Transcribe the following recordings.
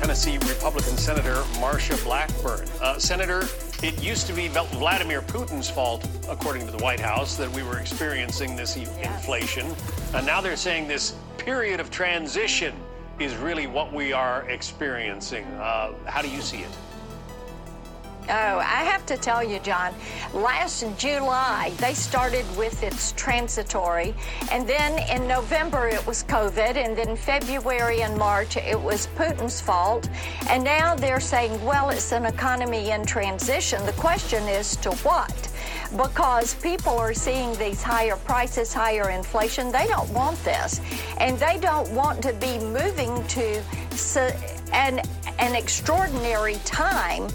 Tennessee Republican Senator Marsha Blackburn. Senator, it used to be Vladimir Putin's fault, according to the White House, that we were experiencing this inflation. And now they're saying this period of transition is really what we are experiencing. How do you see it? Oh, I have to tell you, John, last July, they started with it's transitory. And then in November, it was COVID. And then February and March, it was Putin's fault. And now they're saying, well, it's an economy in transition. The question is to what? Because people are seeing these higher prices, higher inflation. They don't want this. And they don't want to be moving to an extraordinary time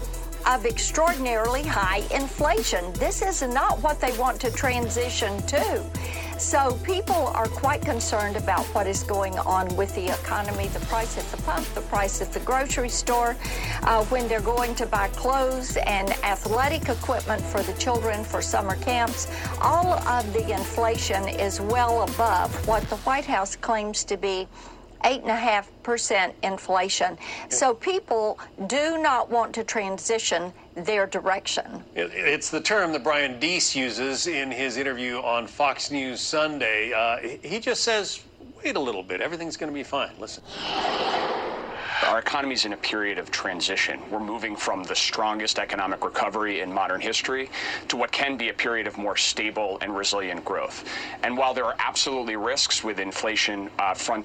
of extraordinarily high inflation. This is not what they want to transition to. So people are quite concerned about what is going on with the economy, the price at the pump, the price at the grocery store, when they're going to buy clothes and athletic equipment for the children for summer camps. All of the inflation is well above what the White House claims to be 8.5% inflation. So people do not want to transition their direction. It's the term that Brian Deese uses in his interview on Fox News Sunday. He just says, wait a little bit, everything's going to be fine. Listen. Our economy's in a period of transition. We're moving from the strongest economic recovery in modern history to what can be a period of more stable and resilient growth. And while there are absolutely risks with inflation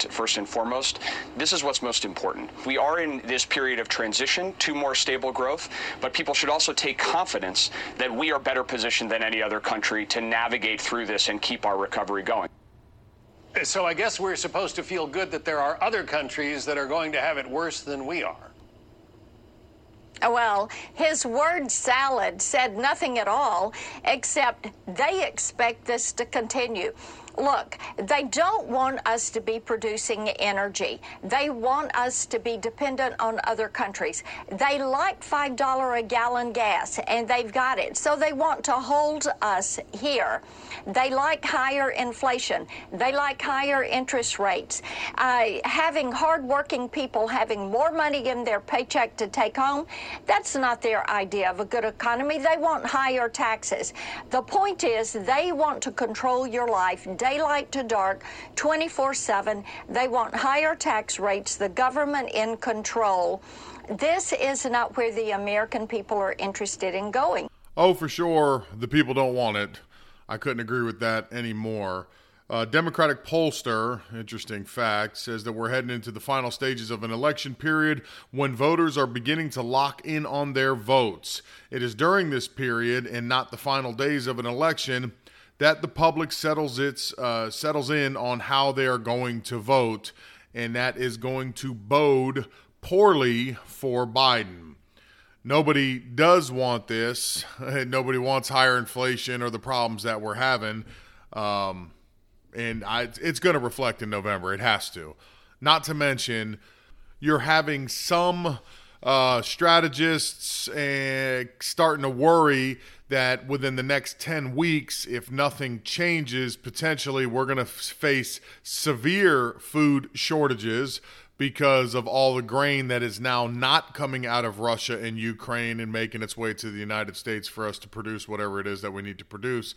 first and foremost, this is what's most important. We are in this period of transition to more stable growth, but people should also take confidence that we are better positioned than any other country to navigate through this and keep our recovery going. So I guess we're supposed to feel good that there are other countries that are going to have it worse than we are. Well, his word salad said nothing at all, except they expect this to continue. Look, they don't want us to be producing energy. They want us to be dependent on other countries. They like $5 a gallon gas, and they've got it. So they want to hold us here. They like higher inflation. They like higher interest rates. Having hardworking people having more money in their paycheck to take home, that's not their idea of a good economy. They want higher taxes. The point is they want to control your life. Daylight to dark, 24/7. They want higher tax rates, the government in control. This is not where the American people are interested in going. Oh, for sure. The people don't want it. I couldn't agree with that anymore. Democratic pollster, interesting fact, says that we're heading into the final stages of an election period when voters are beginning to lock in on their votes. It is during this period and not the final days of an election that the public settles in on how they are going to vote, and that is going to bode poorly for Biden. Nobody does want this. Nobody wants higher inflation or the problems that we're having, and it's going to reflect in November. It has to. Not to mention, you're having some strategists starting to worry that within the next 10 weeks, if nothing changes, potentially we're going to face severe food shortages because of all the grain that is now not coming out of Russia and Ukraine and making its way to the United States for us to produce whatever it is that we need to produce.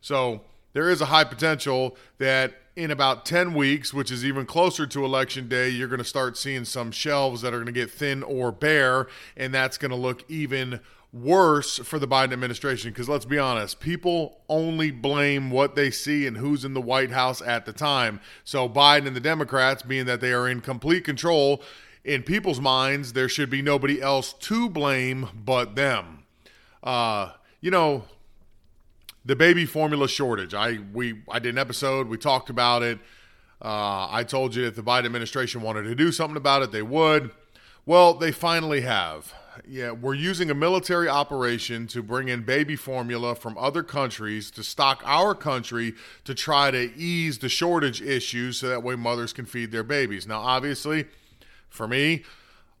So there is a high potential that in about 10 weeks, which is even closer to Election Day, you're going to start seeing some shelves that are going to get thin or bare, and that's going to look even worse for the Biden administration. Because let's be honest, people only blame what they see and who's in the White House at the time. So Biden and the Democrats, being that they are in complete control, in people's minds, there should be nobody else to blame but them. The baby formula shortage. I did an episode. We talked about it. I told you if the Biden administration wanted to do something about it, they would. Well, they finally have. Yeah, we're using a military operation to bring in baby formula from other countries to stock our country to try to ease the shortage issues so that way mothers can feed their babies. Now, obviously, for me,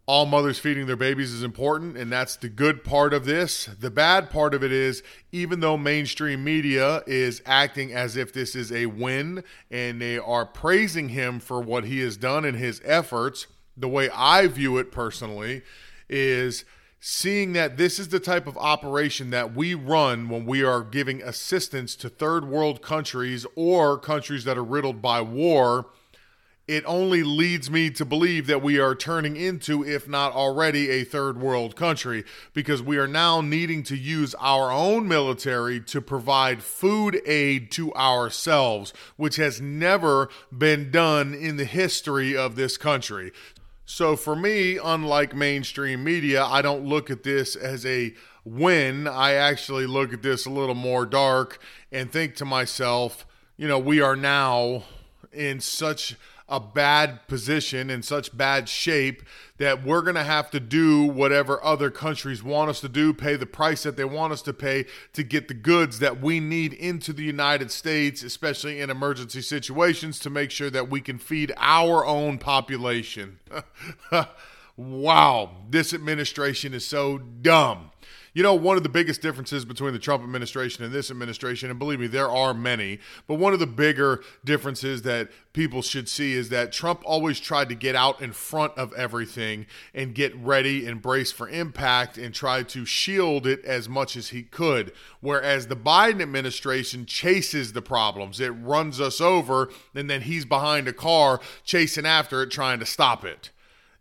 all mothers feeding their babies is important, and that's the good part of this. The bad part of it is, even though mainstream media is acting as if this is a win and they are praising him for what he has done and his efforts, the way I view it personally is seeing that this is the type of operation that we run when we are giving assistance to third world countries or countries that are riddled by war. It only leads me to believe that we are turning into, if not already, a third world country, because we are now needing to use our own military to provide food aid to ourselves, which has never been done in the history of this country. So for me, unlike mainstream media, I don't look at this as a win. I actually look at this a little more dark and think to myself, you know, we are now in such a bad position, in such bad shape, that we're going to have to do whatever other countries want us to do, pay the price that they want us to pay to get the goods that we need into the United States, especially in emergency situations, to make sure that we can feed our own population. Wow, this administration is so dumb. You know, one of the biggest differences between the Trump administration and this administration, and believe me, there are many, but one of the bigger differences that people should see is that Trump always tried to get out in front of everything and get ready and brace for impact and try to shield it as much as he could. Whereas the Biden administration chases the problems. It runs us over, and then he's behind a car chasing after it, trying to stop it.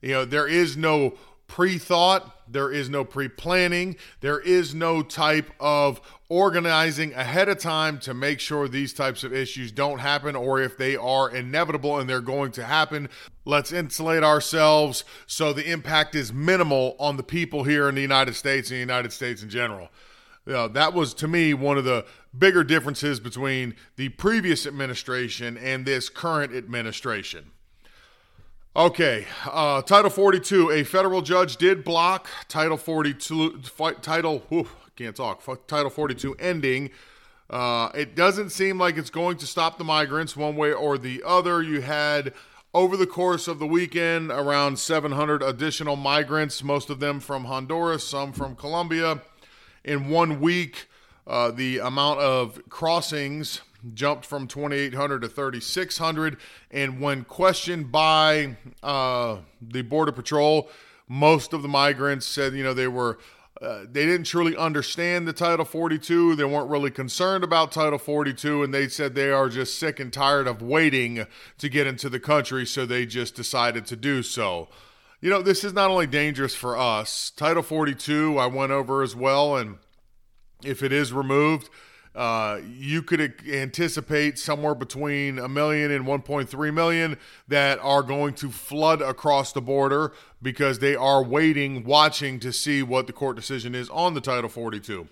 You know, there is no pre-thought. There is no pre-planning. There is no type of organizing ahead of time to make sure these types of issues don't happen, or if they are inevitable and they're going to happen, let's insulate ourselves so the impact is minimal on the people here in the United States and the United States in general. You know, that was, to me, one of the bigger differences between the previous administration and this current administration. Okay, Title 42, a federal judge did block Title 42 ending. It doesn't seem like it's going to stop the migrants one way or the other. You had, over the course of the weekend, around 700 additional migrants, most of them from Honduras, some from Colombia. In 1 week, the amount of crossings jumped from 2,800 to 3,600, and when questioned by the Border Patrol, most of the migrants said, you know, they didn't truly understand the Title 42, they weren't really concerned about Title 42, and they said they are just sick and tired of waiting to get into the country, so they just decided to do so. You know, this is not only dangerous for us. Title 42, I went over as well, and if it is removed, you could anticipate somewhere between 1 million and 1.3 million that are going to flood across the border because they are waiting, watching to see what the court decision is on the Title 42.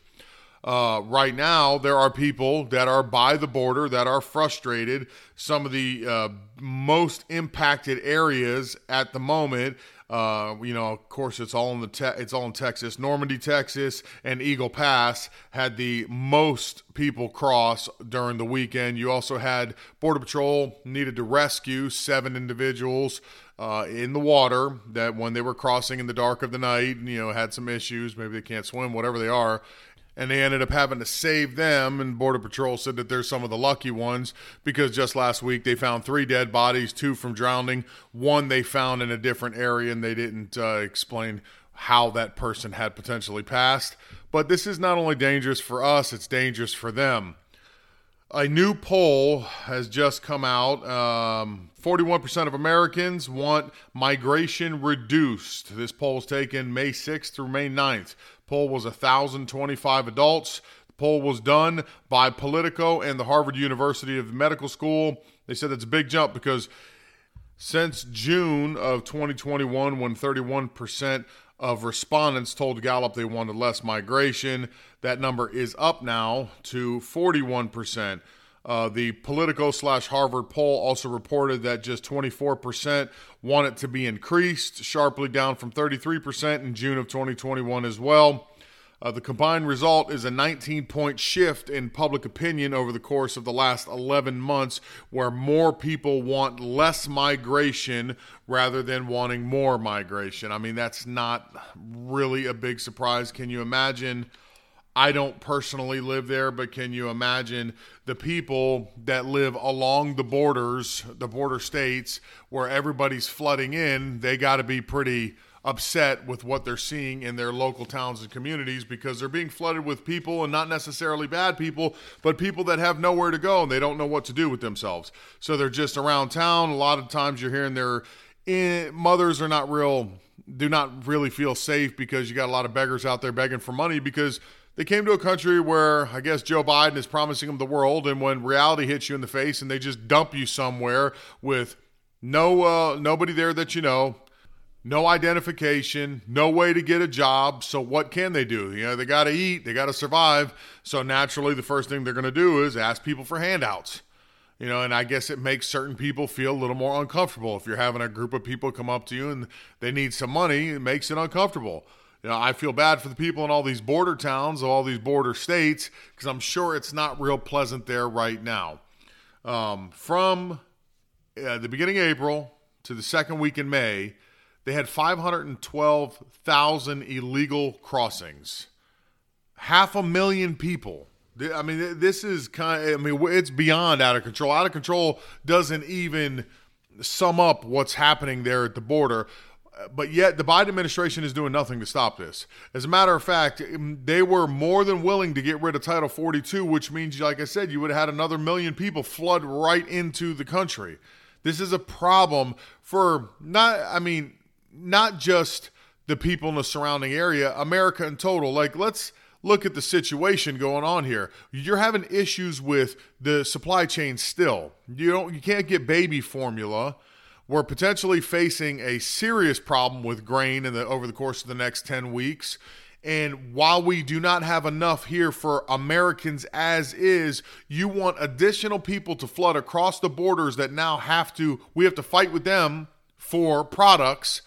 Right now, there are people that are by the border that are frustrated. Some of the most impacted areas at the moment, you know, of course, it's all in Texas. Normandy, Texas, and Eagle Pass had the most people cross during the weekend. You also had Border Patrol needed to rescue 7 individuals in the water that when they were crossing in the dark of the night, you know, had some issues. Maybe they can't swim, whatever they are. And they ended up having to save them, and Border Patrol said that they're some of the lucky ones because just last week they found 3 dead bodies, 2 from drowning, 1 they found in a different area, and they didn't explain how that person had potentially passed. But this is not only dangerous for us, it's dangerous for them. A new poll has just come out. 41% of Americans want migration reduced. This poll was taken May 6th through May 9th. Poll was 1,025 adults. The poll was done by Politico and the Harvard University of Medical School. They said it's a big jump because since June of 2021, when 31% of respondents told Gallup they wanted less migration, that number is up now to 41%. The Politico/Harvard poll also reported that just 24% want it to be increased, sharply down from 33% in June of 2021 as well. The combined result is a 19-point shift in public opinion over the course of the last 11 months, where more people want less migration rather than wanting more migration. I mean, that's not really a big surprise. Can you imagine? I don't personally live there, but can you imagine the people that live along the borders, the border states, where everybody's flooding in? They got to be pretty upset with what they're seeing in their local towns and communities, because they're being flooded with people, and not necessarily bad people, but people that have nowhere to go and they don't know what to do with themselves. So they're just around town. A lot of times you're hearing their mothers are do not really feel safe, because you got a lot of beggars out there begging for money, because they came to a country where I guess Joe Biden is promising them the world, and when reality hits you in the face and they just dump you somewhere with nobody there that you know, no identification, no way to get a job. So what can they do? You know, they got to eat, they got to survive. So naturally, the first thing they're going to do is ask people for handouts. You know, and I guess it makes certain people feel a little more uncomfortable. If you're having a group of people come up to you and they need some money, it makes it uncomfortable. You know, I feel bad for the people in all these border towns, all these border states, because I'm sure it's not real pleasant there right now. From the beginning of April to the second week in May, they had 512,000 illegal crossings. 500,000 people. I mean, this is it's beyond out of control. Out of control doesn't even sum up what's happening there at the border. But yet the Biden administration is doing nothing to stop this. As a matter of fact, they were more than willing to get rid of Title 42, which means, like I said, you would have had another 1 million people flood right into the country. This is a problem for not just the people in the surrounding area, America in total. Like, let's look at the situation going on here. You're having issues with the supply chain still. You can't get baby formula. We're potentially facing a serious problem with grain over the course of the next 10 weeks. And while we do not have enough here for Americans as is, you want additional people to flood across the borders that now we have to fight with them for products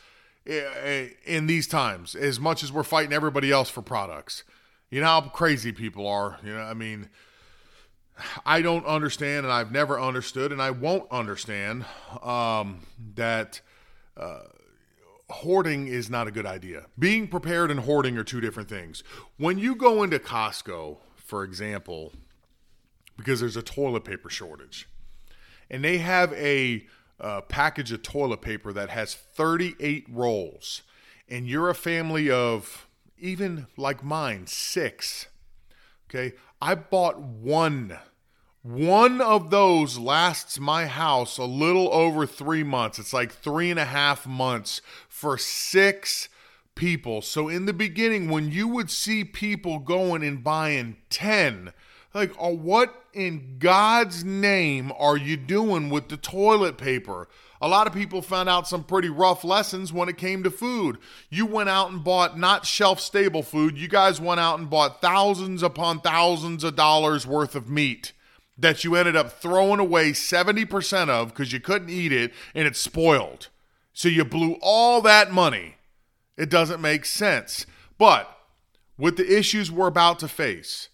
in these times, as much as we're fighting everybody else for products. You know how crazy people are. You know, I mean, I don't understand, and I've never understood, and I won't understand that hoarding is not a good idea. Being prepared and hoarding are two different things. When you go into Costco, for example, because there's a toilet paper shortage, and they have a package of toilet paper that has 38 rolls, and you're a family of, even like mine, 6, okay? I bought one. One of those lasts my house a little over 3 months. It's like 3.5 months for 6 people. So in the beginning, when you would see people going and buying 10, like, oh, what in God's name are you doing with the toilet paper? A lot of people found out some pretty rough lessons when it came to food. You went out and bought not shelf-stable food. You guys went out and bought thousands upon thousands of dollars worth of meat that you ended up throwing away 70% of because you couldn't eat it and it spoiled. So you blew all that money. It doesn't make sense. But with the issues we're about to face,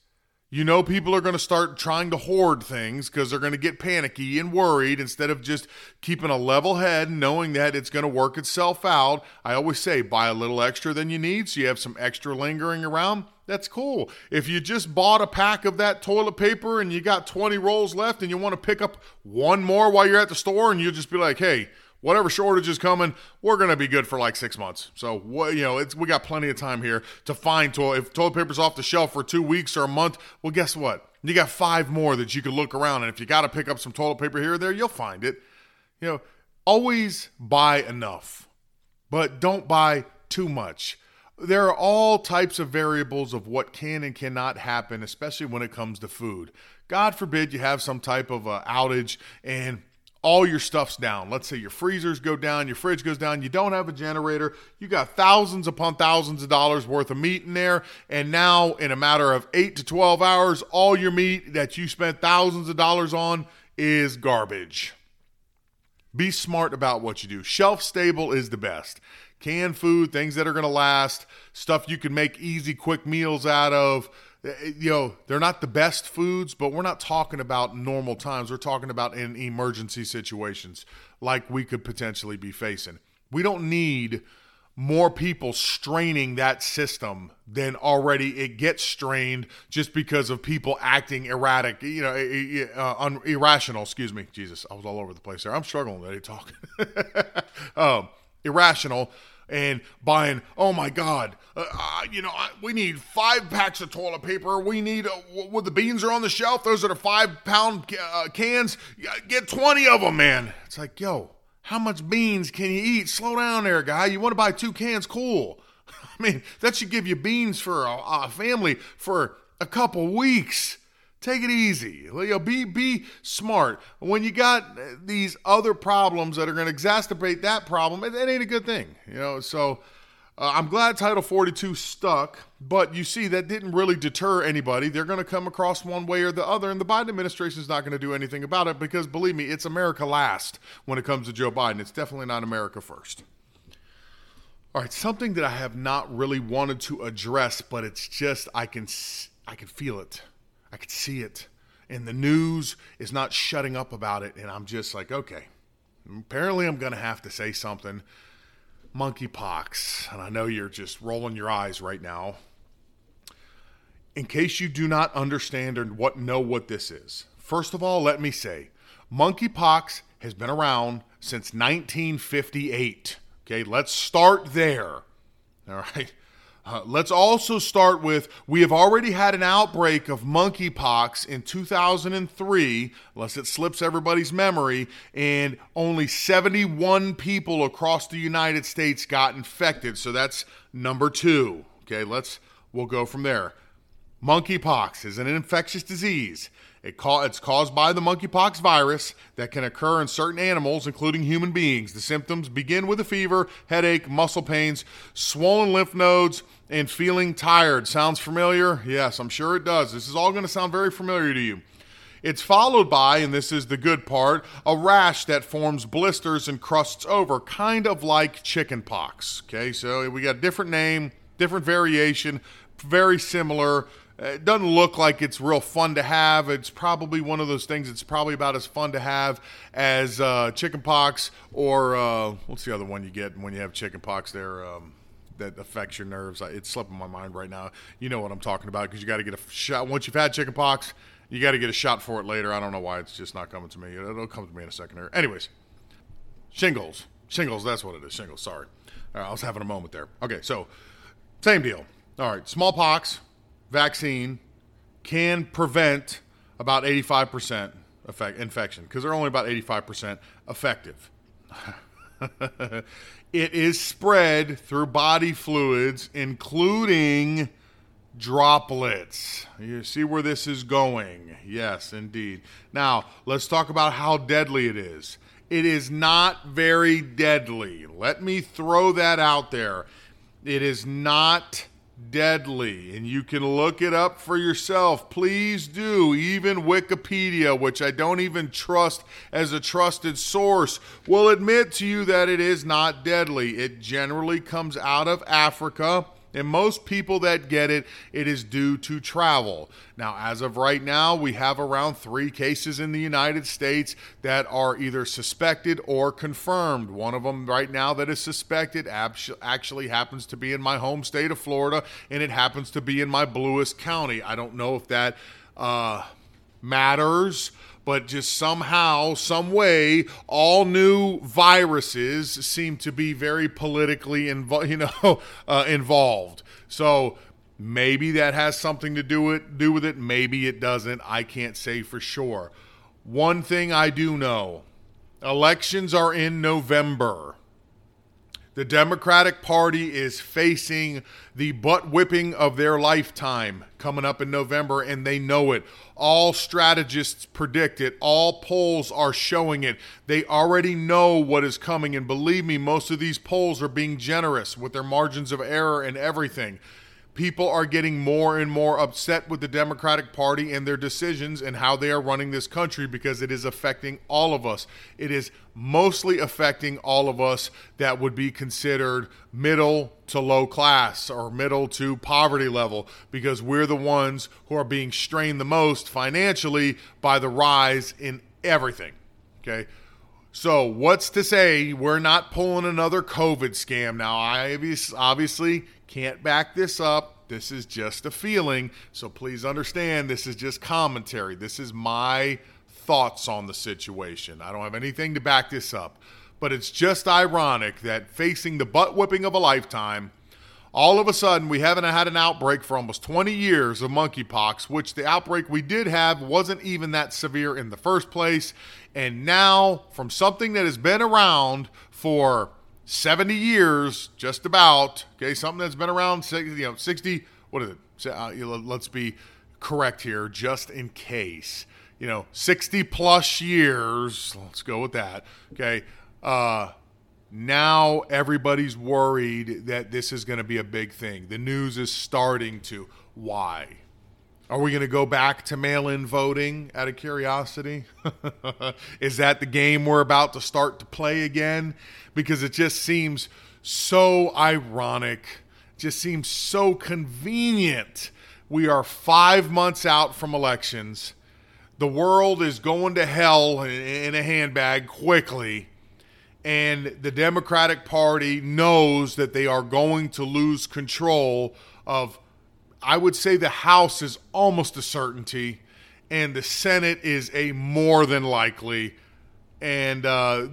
you know, people are going to start trying to hoard things because they're going to get panicky and worried instead of just keeping a level head and knowing that it's going to work itself out. I always say buy a little extra than you need so you have some extra lingering around. That's cool. If you just bought a pack of that toilet paper and you got 20 rolls left and you want to pick up one more while you're at the store, and you'll just be like, hey, whatever shortage is coming, we're going to be good for like 6 months. So, we got plenty of time here to find toilet. If toilet paper's off the shelf for 2 weeks or a month, well, guess what? You got 5 more that you can look around. And if you got to pick up some toilet paper here or there, you'll find it. You know, always buy enough, but don't buy too much. There are all types of variables of what can and cannot happen, especially when it comes to food. God forbid you have some type of outage and all your stuff's down. Let's say your freezers go down, your fridge goes down, you don't have a generator, you got thousands upon thousands of dollars worth of meat in there, and now in a matter of 8 to 12 hours, all your meat that you spent thousands of dollars on is garbage. Be smart about what you do. Shelf stable is the best. Canned food, things that are going to last, stuff you can make easy, quick meals out of. You know, they're not the best foods, but we're not talking about normal times. We're talking about in emergency situations like we could potentially be facing. We don't need more people straining that system than already it gets strained just because of people acting erratic, you know, irrational. Excuse me. Jesus, I was all over the place there. I'm struggling today talking. Irrational. And buying, oh my God, we need 5 packs of toilet paper. We need, the beans are on the shelf. Those are the 5-pound cans. Get 20 of them, man. It's like, yo, how much beans can you eat? Slow down there, guy. You want to buy 2 cans? Cool. I mean, that should give you beans for a family for a couple weeks. Take it easy. Be smart. When you got these other problems that are going to exacerbate that problem, it ain't a good thing. So I'm glad Title 42 stuck, but you see that didn't really deter anybody. They're going to come across one way or the other, and the Biden administration is not going to do anything about it because, believe me, it's America last when it comes to Joe Biden. It's definitely not America first. All right, something that I have not really wanted to address, but it's just I can feel it. I could see it, and the news is not shutting up about it, and I'm just like, okay, apparently I'm going to have to say something. Monkeypox, and I know you're just rolling your eyes right now. In case you do not understand or know what this is, first of all, let me say, monkeypox has been around since 1958. Okay, let's start there, all right? Let's also start with, we have already had an outbreak of monkeypox in 2003, unless it slips everybody's memory, and only 71 people across the United States got infected. So that's number 2. Okay, we'll go from there. Monkeypox is an infectious disease. It's caused by the monkeypox virus that can occur in certain animals, including human beings. The symptoms begin with a fever, headache, muscle pains, swollen lymph nodes, and feeling tired. Sounds familiar? Yes, I'm sure it does. This is all going to sound very familiar to you. It's followed by, and this is the good part, a rash that forms blisters and crusts over, kind of like chicken pox. Okay, so we got different name, different variation, very similar. It doesn't look like it's real fun to have. It's probably one of those things that's probably about as fun to have as chickenpox or what's the other one you get when you have chickenpox there that affects your nerves? It's slipping my mind right now. You know what I'm talking about because you got to get a shot. Once you've had chickenpox, you got to get a shot for it later. I don't know why it's just not coming to me. It'll come to me in a second here. Anyways, shingles. Shingles, that's what it is. Shingles, sorry. I was having a moment there. Okay, so same deal. All right, smallpox. Vaccine can prevent about 85% infection because they're only about 85% effective. It is spread through body fluids, including droplets. You see where this is going? Yes, indeed. Now, let's talk about how deadly it is. It is not very deadly. Let me throw that out there. It is not deadly, and you can look it up for yourself. Please do. Even Wikipedia, which I don't even trust as a trusted source, will admit to you that it is not deadly. It generally comes out of Africa, and most people that get it, it is due to travel. Now, as of right now, we have around 3 cases in the United States that are either suspected or confirmed. One of them right now that is suspected actually happens to be in my home state of Florida, and it happens to be in my bluest county. I don't know if that matters, but just somehow, some way, all new viruses seem to be very politically involved. So maybe that has something to do with it. Maybe it doesn't. I can't say for sure. One thing I do know, elections are in November. The Democratic Party is facing the butt whipping of their lifetime coming up in November, and they know it. All strategists predict it. All polls are showing it. They already know what is coming, and believe me, most of these polls are being generous with their margins of error and everything. People are getting more and more upset with the Democratic Party and their decisions and how they are running this country, because it is affecting all of us. It is mostly affecting all of us that would be considered middle to low class or middle to poverty level, because we're the ones who are being strained the most financially by the rise in everything. Okay. So what's to say we're not pulling another COVID scam? Now, I obviously can't back this up. This is just a feeling. So please understand, this is just commentary. This is my thoughts on the situation. I don't have anything to back this up. But it's just ironic that facing the butt whipping of a lifetime, all of a sudden we haven't had an outbreak for almost 20 years of monkeypox, which the outbreak we did have wasn't even that severe in the first place. And now, from something that has been around for 70 years, just about, okay, something that's been around 60, what is it? Let's be correct here, just in case, 60 plus years, let's go with that, okay, now everybody's worried that this is going to be a big thing. The news is starting to, why? Are we going to go back to mail-in voting out of curiosity? Is that the game we're about to start to play again? Because it just seems so ironic, just seems so convenient. We are 5 months out from elections. The world is going to hell in a handbag quickly. And the Democratic Party knows that they are going to lose control of, I would say, the House is almost a certainty, and the Senate is a more than likely. And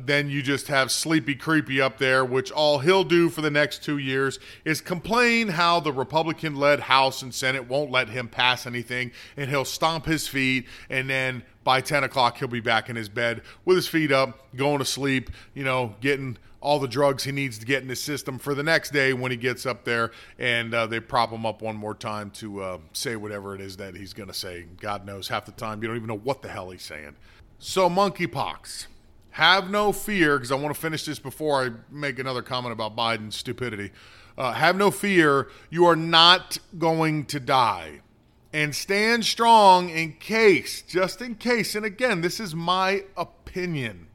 then you just have Sleepy Creepy up there, which all he'll do for the next 2 years is complain how the Republican-led House and Senate won't let him pass anything, and he'll stomp his feet, and then by 10 o'clock he'll be back in his bed with his feet up, going to sleep, getting all the drugs he needs to get in his system for the next day when he gets up there, and they prop him up one more time to say whatever it is that he's going to say. God knows, half the time you don't even know what the hell he's saying. So monkeypox. Have no fear, because I want to finish this before I make another comment about Biden's stupidity. Have no fear. You are not going to die. And stand strong in case, just in case. And again, this is my opinion.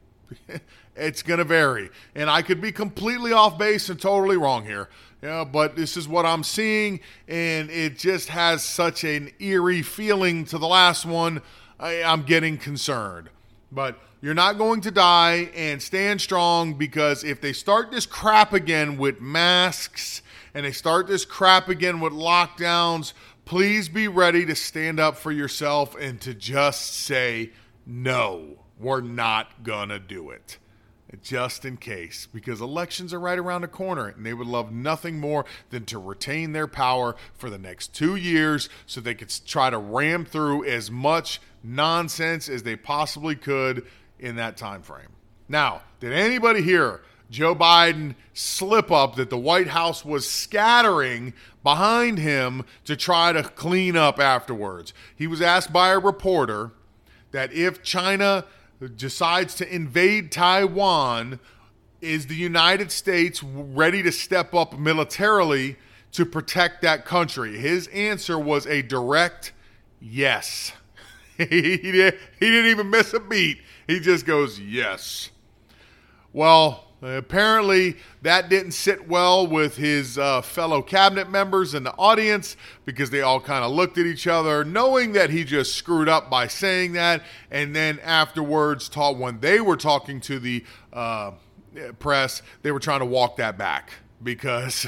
It's going to vary. And I could be completely off base and totally wrong here. Yeah, but this is what I'm seeing. And it just has such an eerie feeling to the last one. I'm getting concerned. But you're not going to die, and stand strong, because if they start this crap again with masks and they start this crap again with lockdowns, please be ready to stand up for yourself and to just say, no, we're not going to do it. Just in case, because elections are right around the corner, and they would love nothing more than to retain their power for the next 2 years so they could try to ram through as much nonsense as they possibly could in that time frame. Now, did anybody hear Joe Biden slip up that the White House was scattering behind him to try to clean up afterwards? He was asked by a reporter that if China decides to invade Taiwan, is the United States ready to step up militarily to protect that country? His answer was a direct yes. He didn't even miss a beat. He just goes, yes. Well, apparently that didn't sit well with his fellow cabinet members in the audience, because they all kind of looked at each other, knowing that he just screwed up by saying that. And then afterwards, when they were talking to the press, they were trying to walk that back, because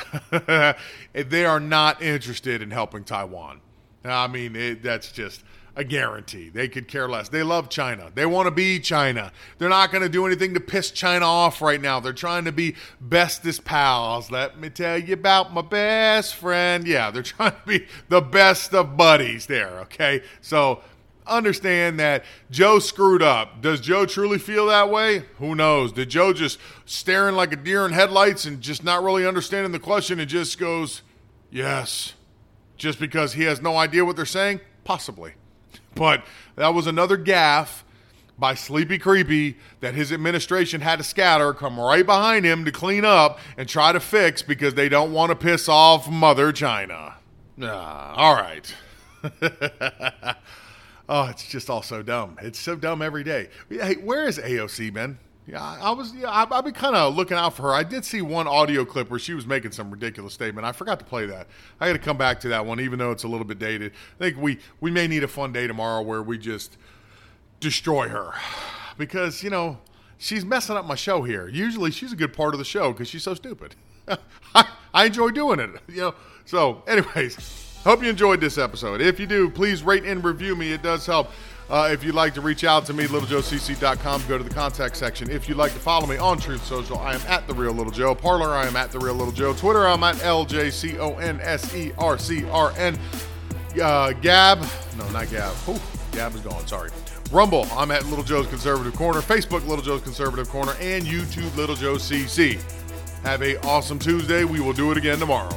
they are not interested in helping Taiwan. I mean, that's just a guarantee. They could care less. They love China. They want to be China. They're not going to do anything to piss China off right now. They're trying to be bestest pals. Let me tell you about my best friend. Yeah, they're trying to be the best of buddies there, okay? So understand that Joe screwed up. Does Joe truly feel that way? Who knows? Did Joe just staring like a deer in headlights and just not really understanding the question and just goes, yes, just because he has no idea what they're saying? Possibly. But that was another gaffe by Sleepy Creepy that his administration had to scatter, come right behind him to clean up and try to fix because they don't want to piss off Mother China. All right. Oh, it's just all so dumb. It's so dumb every day. Hey, where is AOC, man? Yeah, I've been kind of looking out for her. I did see one audio clip where she was making some ridiculous statement. I forgot to play that. I got to come back to that one, even though it's a little bit dated. I think we may need a fun day tomorrow where we just destroy her because, you know, she's messing up my show here. Usually she's a good part of the show because she's so stupid. I enjoy doing it, you know. So anyways, hope you enjoyed this episode. If you do, please rate and review me. It does help. If you'd like to reach out to me, littlejoecc.com, go to the contact section. If you'd like to follow me on Truth Social, I am at The Real Little Joe. Parler, I am at The Real Little Joe. Twitter, I'm at LJCONSERCRN. Gab. No, not Gab. Ooh, Gab is gone. Sorry. Rumble, I'm at Little Joe's Conservative Corner. Facebook, Little Joe's Conservative Corner. And YouTube, Little Joe CC. Have an awesome Tuesday. We will do it again tomorrow.